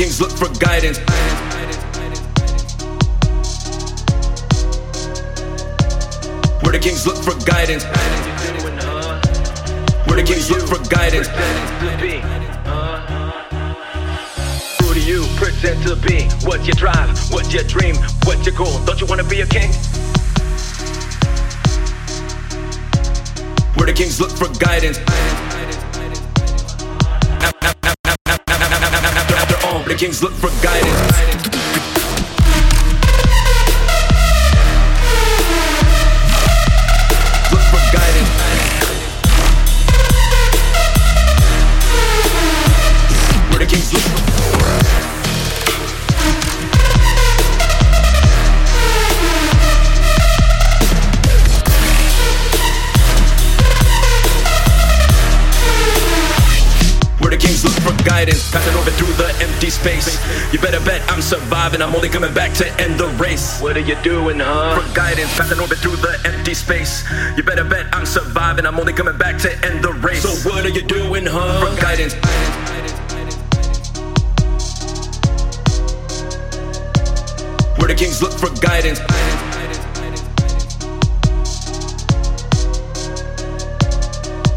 rankings, look for guidance. We're the kings, look for guidance. We're the kings, look for guidance. Who do you pretend to be? What's your drive? What's your dream? What's your goal? Don't you want to be a king? We're the kings, look for guidance. After all, the kings look for guidance. Look for guidance. We're the kings, look for guidance. Look for guidance, passing over through the empty space. You better bet I'm surviving, I'm only coming back to end the race. What are you doing, huh? For guidance, passing over through the empty space. You better bet I'm surviving, I'm only coming back to end the race. So what are you doing, huh? For guidance. We're the kings, look for guidance.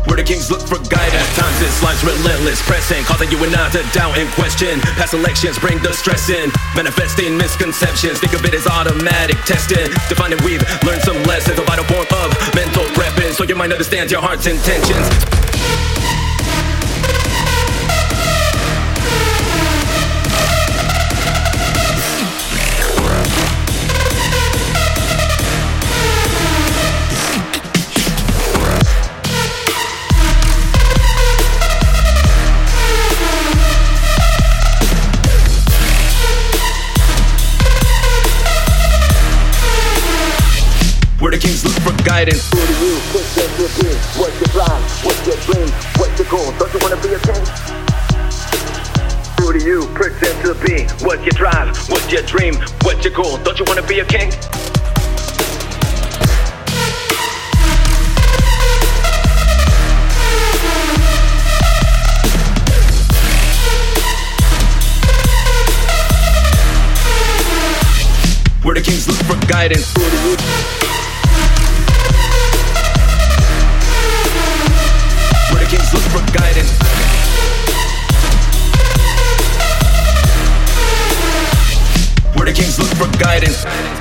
We're the kings, look for guidance. At times this line's relentless, pressing, causing you and I to doubt and question. Past elections bring the stress in, manifesting misconceptions. Think of it as automatic testing, defining we've learned some lessons. A vital form of mental prepping, so your mind understands your heart's intentions. Where the kings look for guidance. Who do you pretend to be? What's your drive? What's your dream? What's your goal? Don't you want to be a king? Who do you pretend to be? What's your drive? What's your dream? What's your goal? Don't you want to be a king? Where the kings look for guidance. Who do you? Look for guidance. Where the kings look for guidance.